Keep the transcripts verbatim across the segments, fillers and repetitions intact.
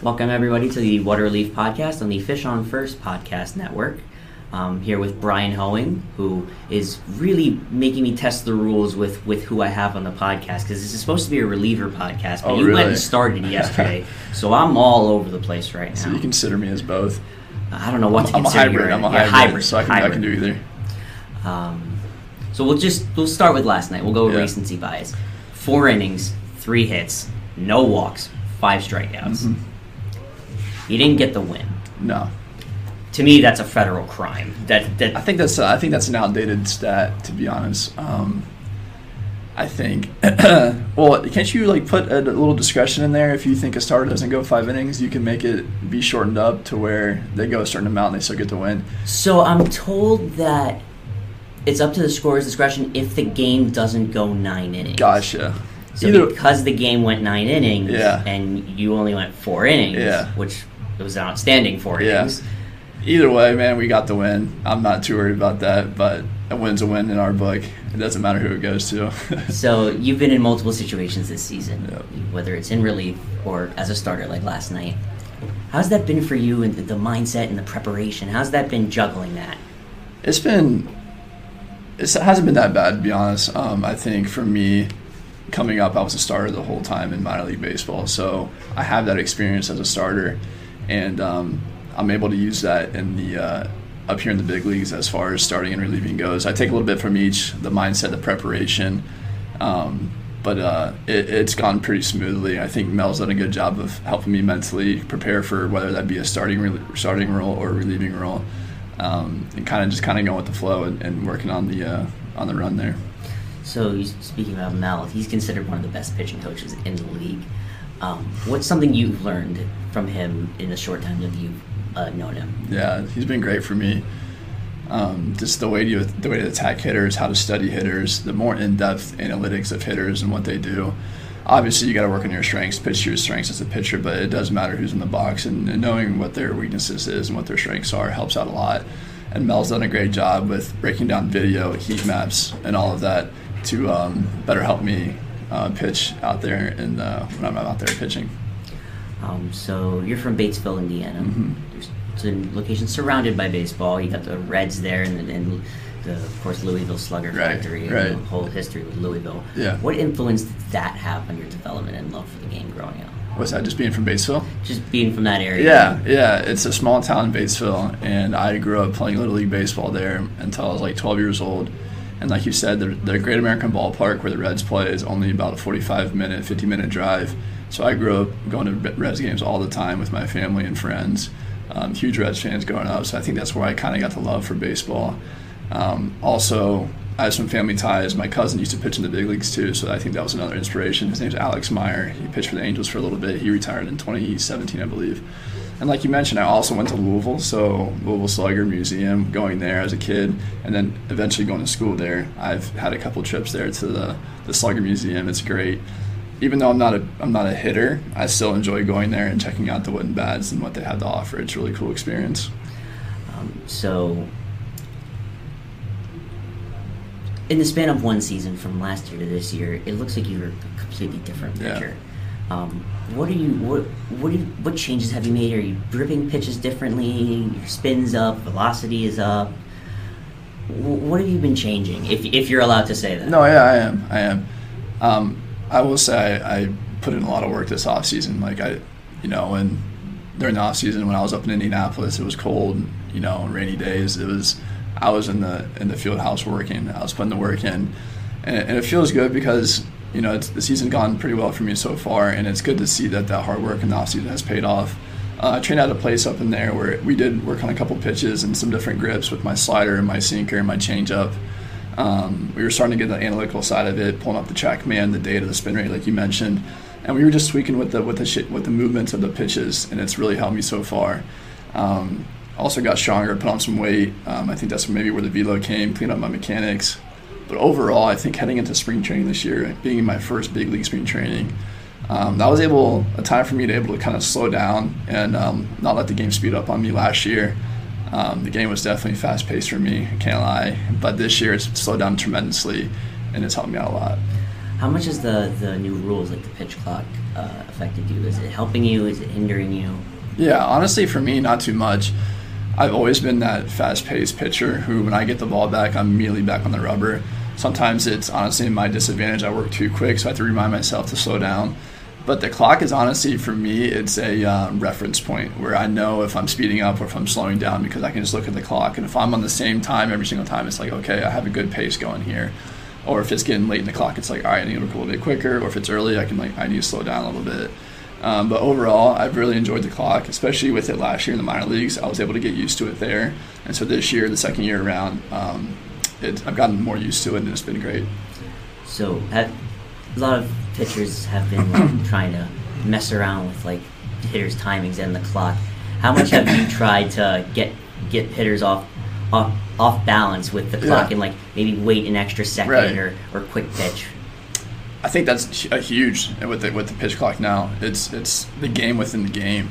Welcome, everybody, to the Water Relief Podcast on the Fish on First Podcast Network. Um, here with Brian Hoeing, who is really making me test the rules with, with who I have on the podcast, because this is supposed to be a reliever podcast, but oh, you really? went and started yesterday, so I'm all over the place right now. So you consider me as both? I don't know what I'm, to I'm consider. A hybrid, I'm a hybrid, I'm a hybrid, so I can, hybrid. I can do either. Um, so we'll just we'll start with last night. We'll go with yeah. recency bias. Four innings, three hits, no walks, five strikeouts. Mm-hmm. You didn't get the win. No. To me, that's a federal crime. That, that I think that's uh, I think that's an outdated stat, to be honest. Um, I think. Well, can't you like put a, a little discretion in there? If you think a starter doesn't go five innings, you can make it be shortened up to where they go a certain amount and they still get the win. So I'm told that it's up to the scorer's discretion if the game doesn't go nine innings. Gotcha. So Either, because the game went nine innings yeah. and you only went four innings, yeah. which... It was an outstanding four innings. Yeah. Either way, man, we got the win. I'm not too worried about that, but a win's a win in our book. It doesn't matter who it goes to. So you've been in multiple situations this season, yep. whether it's in relief or as a starter like last night. How's that been for you and the mindset and the preparation? How's that been juggling that? It's been – it hasn't been that bad, to be honest. Um, I think for me – coming up, I was a starter the whole time in minor league baseball, so I have that experience as a starter. And um, I'm able to use that in the uh, up here in the big leagues as far as starting and relieving goes. I take a little bit from each, the mindset, the preparation, um, but uh, it, it's gone pretty smoothly. I think Mel's done a good job of helping me mentally prepare for whether that be a starting starting role or a relieving role, um, and kind of just kind of going with the flow and, and working on the uh, on the run there. So speaking about Mel, he's considered one of the best pitching coaches in the league. Um, what's something you've learned from him in the short time that you've uh, known him? Yeah, he's been great for me. Um, just the way to the way to attack hitters, how to study hitters, the more in-depth analytics of hitters and what they do. Obviously, you got to work on your strengths, pitch your strengths as a pitcher, but it does matter who's in the box, and, and knowing what their weaknesses is and what their strengths are helps out a lot. And Mel's done a great job with breaking down video, heat maps, and all of that to um, better help me Uh, pitch out there and uh, when I'm out there pitching. Um, so you're from Batesville, Indiana. Mm-hmm. There's a location surrounded by baseball. You got the Reds there and, the, and the, of course, Louisville Slugger right, factory right. and the whole history with Louisville. Yeah. What influence did that have on your development and love for the game growing up? What's that, just being from Batesville? Just being from that area. Yeah, yeah. It's a small town in Batesville, and I grew up playing Little League baseball there until I was like twelve years old. And like you said, the, the Great American Ballpark, where the Reds play, is only about a forty-five minute, fifty minute drive So I grew up going to Reds games all the time with my family and friends. Um, huge Reds fans growing up, so I think that's where I kind of got the love for baseball. Um, also, I have some family ties. My cousin used to pitch in the big leagues too, so I think that was another inspiration. His name's Alex Meyer. He pitched for the Angels for a little bit. He retired in twenty seventeen, I believe. And like you mentioned, I also went to Louisville, so Louisville Slugger Museum, going there as a kid, and then eventually going to school there. I've had a couple trips there to the, the Slugger Museum. It's great. Even though I'm not a I'm not a hitter, I still enjoy going there and checking out the wooden bats and what they have to offer. It's a really cool experience. Um, so, in the span of one season, from last year to this year, it looks like you're a completely different pitcher. Yeah. Um, what are you? What what, do you, what changes have you made? Are you gripping pitches differently? Your spin's up, velocity is up. What have you been changing? If if you're allowed to say that. No, yeah, I am. I am. Um, I will say I, I put in a lot of work this off season. Like I, you know, and during the off season when I was up in Indianapolis, it was cold, you know, rainy days. It was, I was in the in the field house working. I was putting the work in, and it, and it feels good because you know it's, the season's gone pretty well for me so far, and it's good to see that that hard work in the off season has paid off. Uh, I trained out a place up in there where we did work on a couple pitches and some different grips with my slider and my sinker and my changeup. Um, we were starting to get the analytical side of it, pulling up the track man, the data, the spin rate, like you mentioned, and we were just tweaking with the with the shit, with the movements of the pitches, and it's really helped me so far. Um, also got stronger, put on some weight. Um, I think that's maybe where the velo came, cleaned up my mechanics. But overall, I think heading into spring training this year, being in my first big league spring training, um, that was able a time for me to able to kind of slow down and um, not let the game speed up on me last year. Um, the game was definitely fast-paced for me, I can't lie. But this year, it's slowed down tremendously, and it's helped me out a lot. How much has the, the new rules, like the pitch clock, uh, affected you? Is it helping you? Is it hindering you? Yeah, honestly, for me, not too much. I've always been that fast-paced pitcher who, when I get the ball back, I'm immediately back on the rubber. Sometimes it's honestly my disadvantage. I work too quick, so I have to remind myself to slow down. But the clock is honestly, for me, it's a uh, reference point where I know if I'm speeding up or if I'm slowing down because I can just look at the clock. And if I'm on the same time every single time, it's like, okay, I have a good pace going here. Or if it's getting late in the clock, it's like, all right, I need to work a little bit quicker. Or if it's early, I can like I need to slow down a little bit. Um, but overall, I've really enjoyed the clock, especially with it last year in the minor leagues. I was able to get used to it there. And so this year, the second year around, um, it, I've gotten more used to it, and it's been great. So at a lot of pitchers have been like, trying to mess around with like hitters' timings and the clock. How much have you tried to get get hitters off off, off balance with the clock yeah. and like maybe wait an extra second right. or, or quick pitch? I think that's a huge with the, with the pitch clock now. It's it's the game within the game.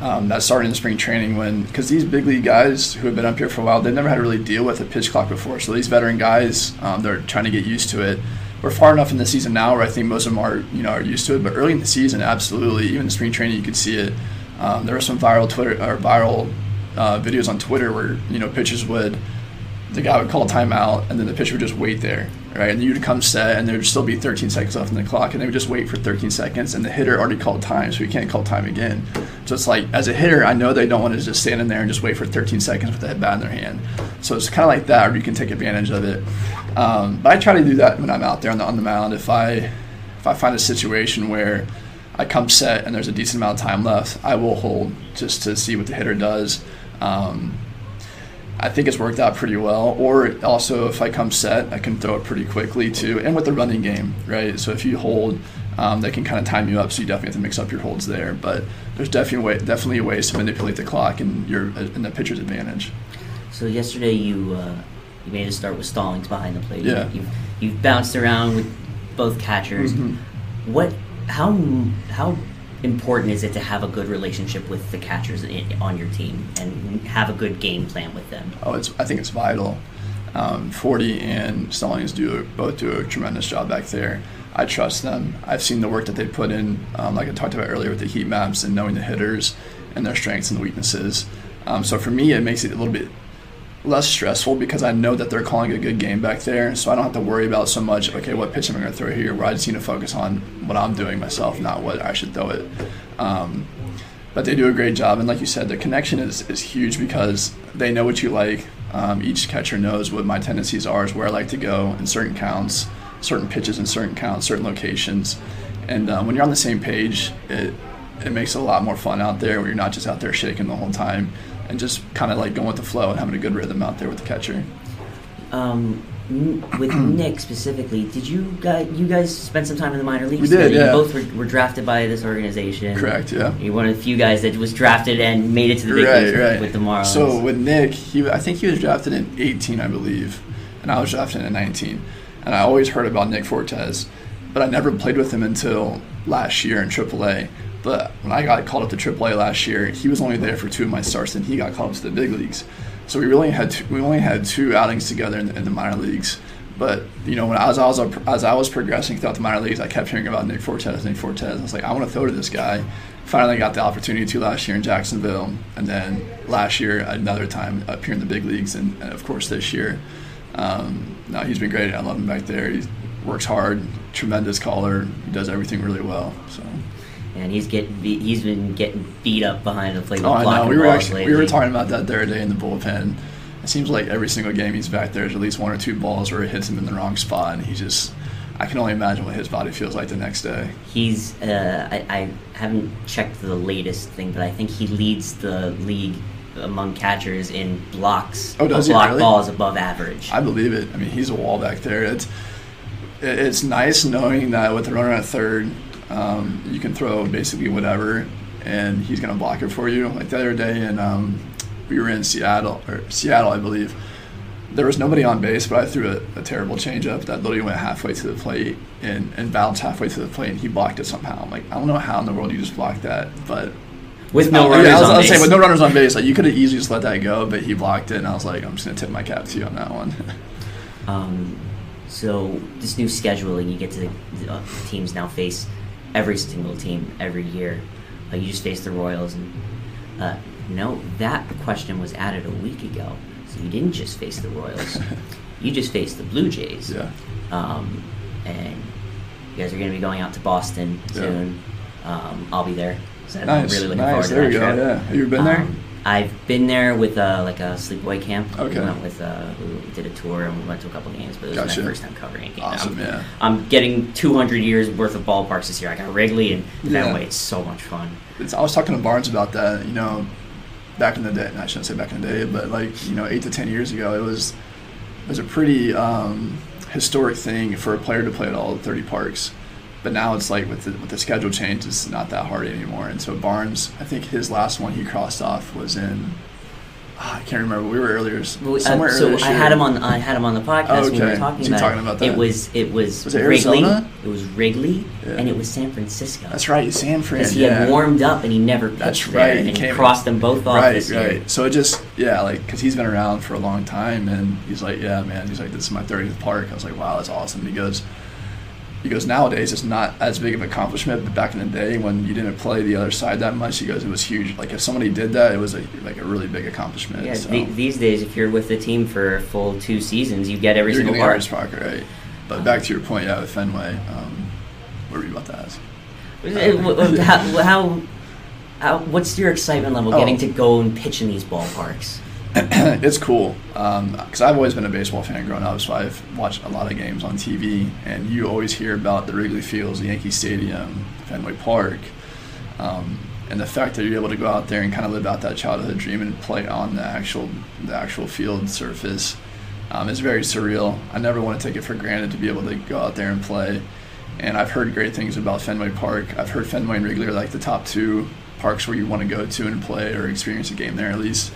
Um, that started in spring training when because these big league guys who have been up here for a while, they've never had to really deal with a pitch clock before. So these veteran guys, um, they're trying to get used to it. We're far enough in the season now where I think most of them are, you know, are used to it. But early in the season, absolutely, even in spring training, you could see it. Um, there were some viral Twitter or viral uh, videos on Twitter where you know pitchers would, the guy would call timeout, and then the pitcher would just wait there, right? And you'd come set, and there would still be thirteen seconds left in the clock, and they would just wait for thirteen seconds, and the hitter already called time, so he can't call time again. So it's like, as a hitter, I know they don't want to just stand in there and just wait for thirteen seconds with the head bat in their hand. So it's kind of like that, where you can take advantage of it. Um, but I try to do that when I'm out there on the on the mound. If I if I find a situation where I come set and there's a decent amount of time left, I will hold just to see what the hitter does. Um, I think it's worked out pretty well. Or also, if I come set, I can throw it pretty quickly too. And with the running game, right? So if you hold, um, they can kind of time you up. So you definitely have to mix up your holds there. But there's definitely way, definitely ways to manipulate the clock and your and the pitcher's advantage. So yesterday you. Uh You made a start with Stallings behind the plate. Yeah. You've, you've bounced around with both catchers. Mm-hmm. What? How? How important is it to have a good relationship with the catchers in, on your team and have a good game plan with them? Oh, it's. I think it's vital. Um, Forty and Stallings do both do a tremendous job back there. I trust them. I've seen the work that they put in, um, like I talked about earlier, with the heat maps and knowing the hitters and their strengths and weaknesses. Um, so for me, it makes it a little bit less stressful because I know that they're calling a good game back there, so I don't have to worry about so much, okay, what pitch am I going to throw here, where I just need to focus on what I'm doing myself, not what I should throw it. Um, but they do a great job, and like you said, the connection is, is huge because they know what you like. Um, each catcher knows what my tendencies are, is where I like to go in certain counts, certain pitches in certain counts, certain locations. And uh, when you're on the same page, it it makes it a lot more fun out there, where you're not just out there shaking the whole time, and just kind of like going with the flow and having a good rhythm out there with the catcher. Um, with Nick specifically, did you guys you guys spend some time in the minor leagues? We did. Yeah. You both were, were drafted by this organization. Correct. Yeah. You're one of the few guys that was drafted and made it to the big leagues right, right. with the Marlins. So with Nick, he I think he was drafted in eighteen, I believe, and I was drafted in nineteen. And I always heard about Nick Fortes, but I never played with him until last year in triple A. But when I got called up to triple A last year, he was only there for two of my starts, and he got called up to the big leagues. So we really had two, we only had two outings together in the, in the minor leagues. But you know, when I was, I was as I was progressing throughout the minor leagues, I kept hearing about Nick Fortes, Nick Fortes. I was like, I want to throw to this guy. Finally, got the opportunity to last year in Jacksonville, and then last year another time up here in the big leagues, and, and of course this year. Um, no, he's been great. I love him back there. He works hard, tremendous caller. He does everything really well. So. And he's getting be- he's been getting beat up behind the plate. Oh, I know. We were actually, we were talking about that the other day in the bullpen. It seems like every single game he's back there, there's at least one or two balls where it hits him in the wrong spot, and he just. I can only imagine what his body feels like the next day. He's. Uh, I, I haven't checked the latest thing, but I think he leads the league among catchers in blocks. Oh, does he really? Block balls above average. I believe it. I mean, he's a wall back there. It's. It's nice knowing that with the runner at third. Um, you can throw basically whatever, and he's going to block it for you. Like the other day, and um, we were in Seattle, or Seattle, I believe. There was nobody on base, but I threw a, a terrible changeup that literally went halfway to the plate and, and bounced halfway to the plate, and he blocked it somehow. I'm like, I don't know how in the world you just blocked that, but with no runners yeah, I was, on I was base, saying, with no runners on base, like you could have easily just let that go, but he blocked it, and I was like, I'm just going to tip my cap to you on that one. um, so this new scheduling, you get to the, the uh, teams now face. Every single team, every year, uh, you just face the Royals. And uh, no, that question was added a week ago. So you didn't just face the Royals; you just faced the Blue Jays. Yeah. Um, and you guys are going to be going out to Boston soon. Yeah. Um, I'll be there. So nice. I'm really looking nice. forward there to that. There we go. Trip. Yeah. Have you been um, there? I've been there with uh, like a sleepaway camp. Okay. We went with uh, we did a tour and we went to a couple games, but it was gotcha. my first time covering a game. Awesome, I'm, yeah. I'm getting two hundred years worth of ballparks this year. I got Wrigley and yeah. Fenway. It's so much fun. It's, I was talking to Barnes about that. You know, back in the day, and I shouldn't say back in the day, but like you know, eight to ten years ago, it was it was a pretty um, historic thing for a player to play at all thirty parks. But now it's like with the, with the schedule change, it's not that hard anymore. And so Barnes, I think his last one he crossed off was in oh, I can't remember. We were earlier somewhere. Uh, so earlier I year. had him on. I had him on the podcast. Oh, okay. when we were talking, about, talking about that. It was it was, was it Wrigley. It was Wrigley, yeah. and it was San Francisco. That's right, San Fran. Because he yeah. had warmed up and he never pitched That's right. there, he and he crossed them both off. Right, this year. right. So it just yeah, like because he's been around for a long time, and he's like, yeah, man. He's like, this is my thirtieth park. I was like, wow, that's awesome. And he goes. He goes, nowadays it's not as big of an accomplishment, but back in the day when you didn't play the other side that much, he goes, it was huge. Like if somebody did that, it was a, like a really big accomplishment. Yeah, so. th- these days if you're with the team for a full two seasons, you get every you're single part. You're going right? But um, back to your point, yeah, with Fenway, um, what were you about to ask? Um, how, how, how, what's your excitement level oh. getting to go and pitch in these ballparks? It's cool because um, I've always been a baseball fan growing up, so I've watched a lot of games on T V, and you always hear about the Wrigley Fields, the Yankee Stadium, Fenway Park, um, and the fact that you're able to go out there and kind of live out that childhood dream and play on the actual the actual field surface um, is very surreal. I never want to take it for granted to be able to go out there and play, and I've heard great things about Fenway Park. I've heard Fenway and Wrigley are like the top two parks where you want to go to and play or experience a game there at least.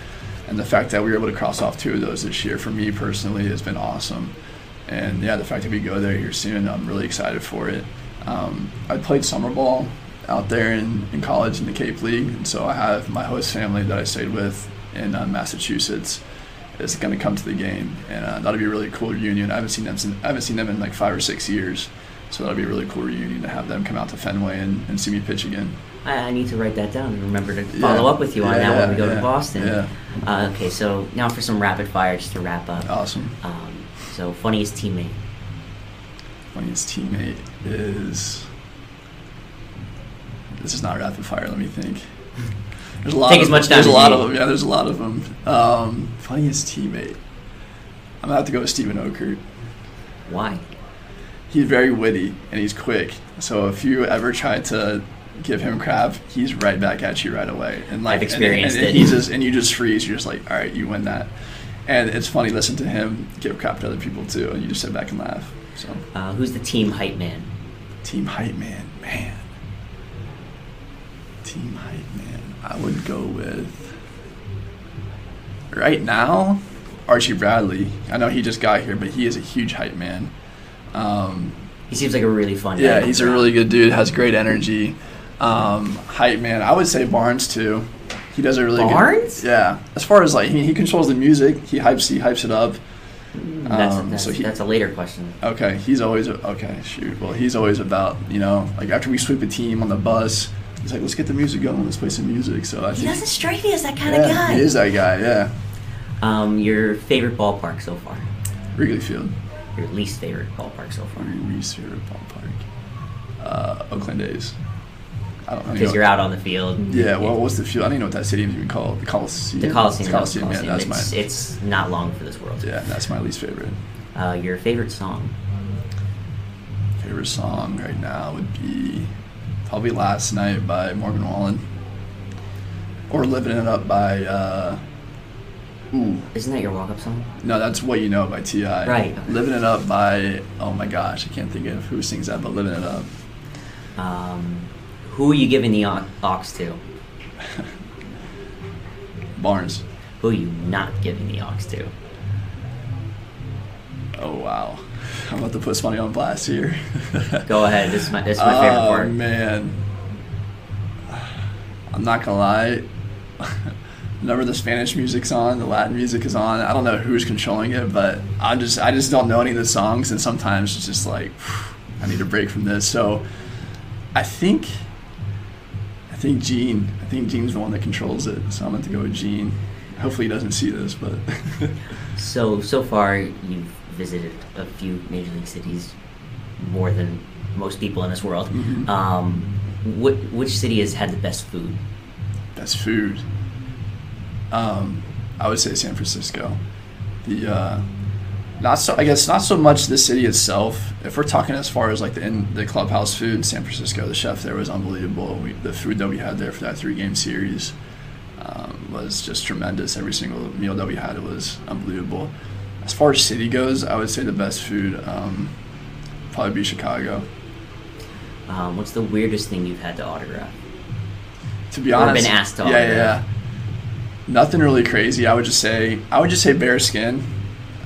And the fact that we were able to cross off two of those this year, for me personally, has been awesome. And, yeah, the fact that we go there here soon, I'm really excited for it. Um, I played summer ball out there in, in college in the Cape League, and so I have my host family that I stayed with in uh, Massachusetts is going to come to the game, and uh, that'll be a really cool reunion. I haven't seen them since, I haven't seen them in like five or six years, so that'll be a really cool reunion to have them come out to Fenway and, and see me pitch again. I need to write that down and remember to follow yeah. up with you on yeah, that when we go yeah, to Boston. Yeah. Uh, okay, so now for some rapid fire just to wrap up. Awesome. Um, so funniest teammate. Funniest teammate is... This is not rapid fire, let me think. There's a lot Take of as much them. There's a lot of them, yeah, there's a lot of them. Um, funniest teammate. I'm going to have to go with Steven Okert. Why? he's very witty and he's quick. So if you ever try to give him crap, he's right back at you right away. And like, I've experienced and, and, and it. He's just, and you just freeze. You're just like, all right, you win that. And it's funny, listen to him give crap to other people too, and you just sit back and laugh. So, uh, who's the team hype man? Team hype man, man. Team hype man. I would go with right now Archie Bradley. I know he just got here, but he is a huge hype man. Um, he seems like a really fun guy. Yeah, he's a really good dude. Has great energy. Um, hype man. I would say Barnes too. He does a really Barnes? Good. Yeah. As far as like, he, he controls the music. He hypes. He hypes it up. Um, that's that's, so he, that's a later question. Okay. He's always a, okay. Shoot. Well, he's always about, you know, like after we sweep a team on the bus, he's like, let's get the music going. Let's play some music. So I he think, doesn't strike me as that kind yeah, of guy. He is that guy. Yeah. Um, your favorite ballpark so far? Wrigley Field. Your least favorite ballpark so far? Your least favorite ballpark. Uh, Oakland A's. Because you're out on the field. Yeah, well, what's the field? I don't even know what that stadium is even called. The Coliseum. The Coliseum. The Coliseum, Coliseum. Yeah, that's it's, my... it's not long for this world. Yeah, that's my least favorite. Uh, your favorite song? Favorite song right now would be probably Last Night by Morgan Wallen. Or Living It Up by... Uh, ooh. Isn't that your walk-up song? No, that's What You Know by T I Right. Okay. Living It Up by... Oh my gosh, I can't think of who sings that, but Living It Up. Um... Who are you giving the aux to? Barnes. Who are you not giving the aux to? Oh, wow. I'm about to put somebody on blast here. Go ahead. This is my, this is my oh, favorite part. Oh, man. I'm not going to lie. Whenever the Spanish music's on, the Latin music is on, I don't know who's controlling it, but I just I just don't know any of the songs, and sometimes it's just like, I need a break from this. So I think... I think Gene. I think Gene's the one that controls it, so I'm going to go with Gene. Hopefully he doesn't see this, but... so, so far, you've visited a few Major League cities, more than most people in this world. Mm-hmm. Um, what, which city has had the best food? Best food? Um, I would say San Francisco. The, uh, not so, I guess not so much the city itself. If we're talking as far as like the in, the clubhouse food, San Francisco, the chef there was unbelievable. We, the food that we had there for that three-game series um, was just tremendous. Every single meal that we had, it was unbelievable. As far as city goes, I would say the best food um, probably be Chicago. Um, what's the weirdest thing you've had to autograph? To be honest, or been asked to yeah, autograph. yeah, yeah. Nothing really crazy. I would just say I would just say bare skin.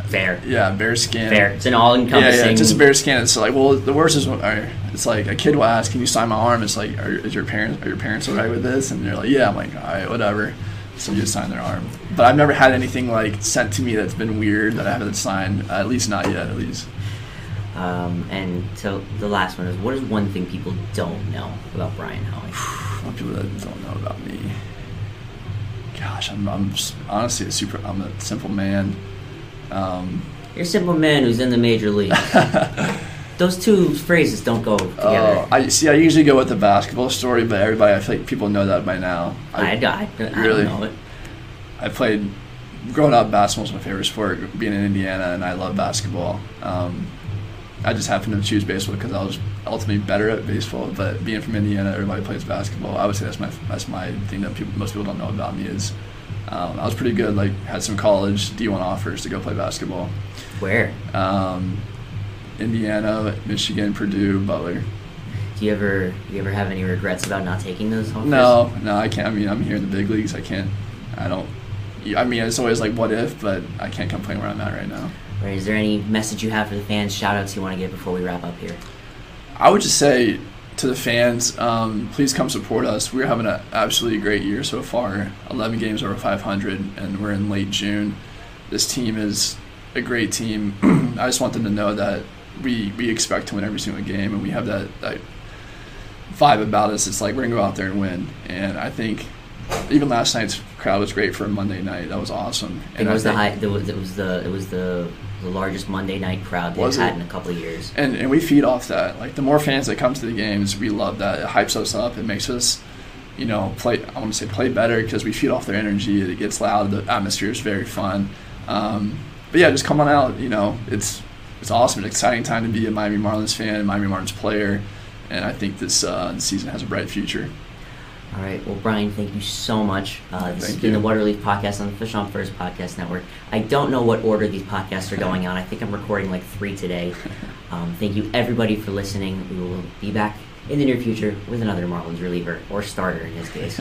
Fair. Yeah, bare skin. Fair. It's an all-encompassing. Yeah, yeah, just a bare skin. It's like, well, the worst is when, right, it's like a kid will ask, "Can you sign my arm?" It's like, are, is your parents are your parents alright with this? And they're like, "Yeah." I'm like, all right, whatever. So you just sign their arm. But I've never had anything like sent to me that's been weird that I haven't signed. Uh, at least not yet. At least. Um, and so the last one is, what is one thing people don't know about Brian Hoeing? What people that don't know about me. Gosh, I'm, I'm honestly a super. I'm a simple man. Um, You're a simple man who's in the major league. Those two phrases don't go together. Oh, I see. I usually go with the basketball story, but everybody, I feel like people know that by now. I, I, I, I really don't know it. I played growing up. Basketball was my favorite sport. Being in Indiana, and I love basketball. Um, I just happened to choose baseball because I was ultimately better at baseball. But being from Indiana, everybody plays basketball. I would say that's my that's my thing that people, most people don't know about me is. Um, I was pretty good, like had some college D one offers to go play basketball. Where? Um, Indiana, Michigan, Purdue, Butler. Do you ever do you ever have any regrets about not taking those offers? No, no, I can't. I mean, I'm here in the big leagues. I can't, I don't, I mean, it's always like what if, but I can't complain where I'm at right now. Right, is there any message you have for the fans, shout outs you want to give before we wrap up here? I would just say to the fans, um, please come support us. We're having an absolutely great year so far. eleven games over five hundred, and we're in late June. This team is a great team. I just want them to know that we we expect to win every single game, and we have that, that vibe about us. It's like we're going to go out there and win. And I think even last night's crowd was great for a Monday night. That was awesome. And it was the high, it was, it was the it was the the largest Monday night crowd they've had in a couple of years. And and we feed off that. Like the more fans that come to the games, we love that. It hypes us up. It makes us, you know, play. I want to say play better because we feed off their energy. It gets loud. The atmosphere is very fun. Um, but yeah, just come on out. You know, it's it's awesome, an exciting time to be a Miami Marlins fan, Miami Marlins player, and I think this uh, season has a bright future. All right. Well, Brian, thank you so much. Uh, this thank has been you. the Water Relief Podcast on the Fish on First Podcast Network. I don't know what order these podcasts are going on. I think I'm recording like three today. Um, thank you, everybody, for listening. We will be back in the near future with another Marlins reliever, or starter in this case.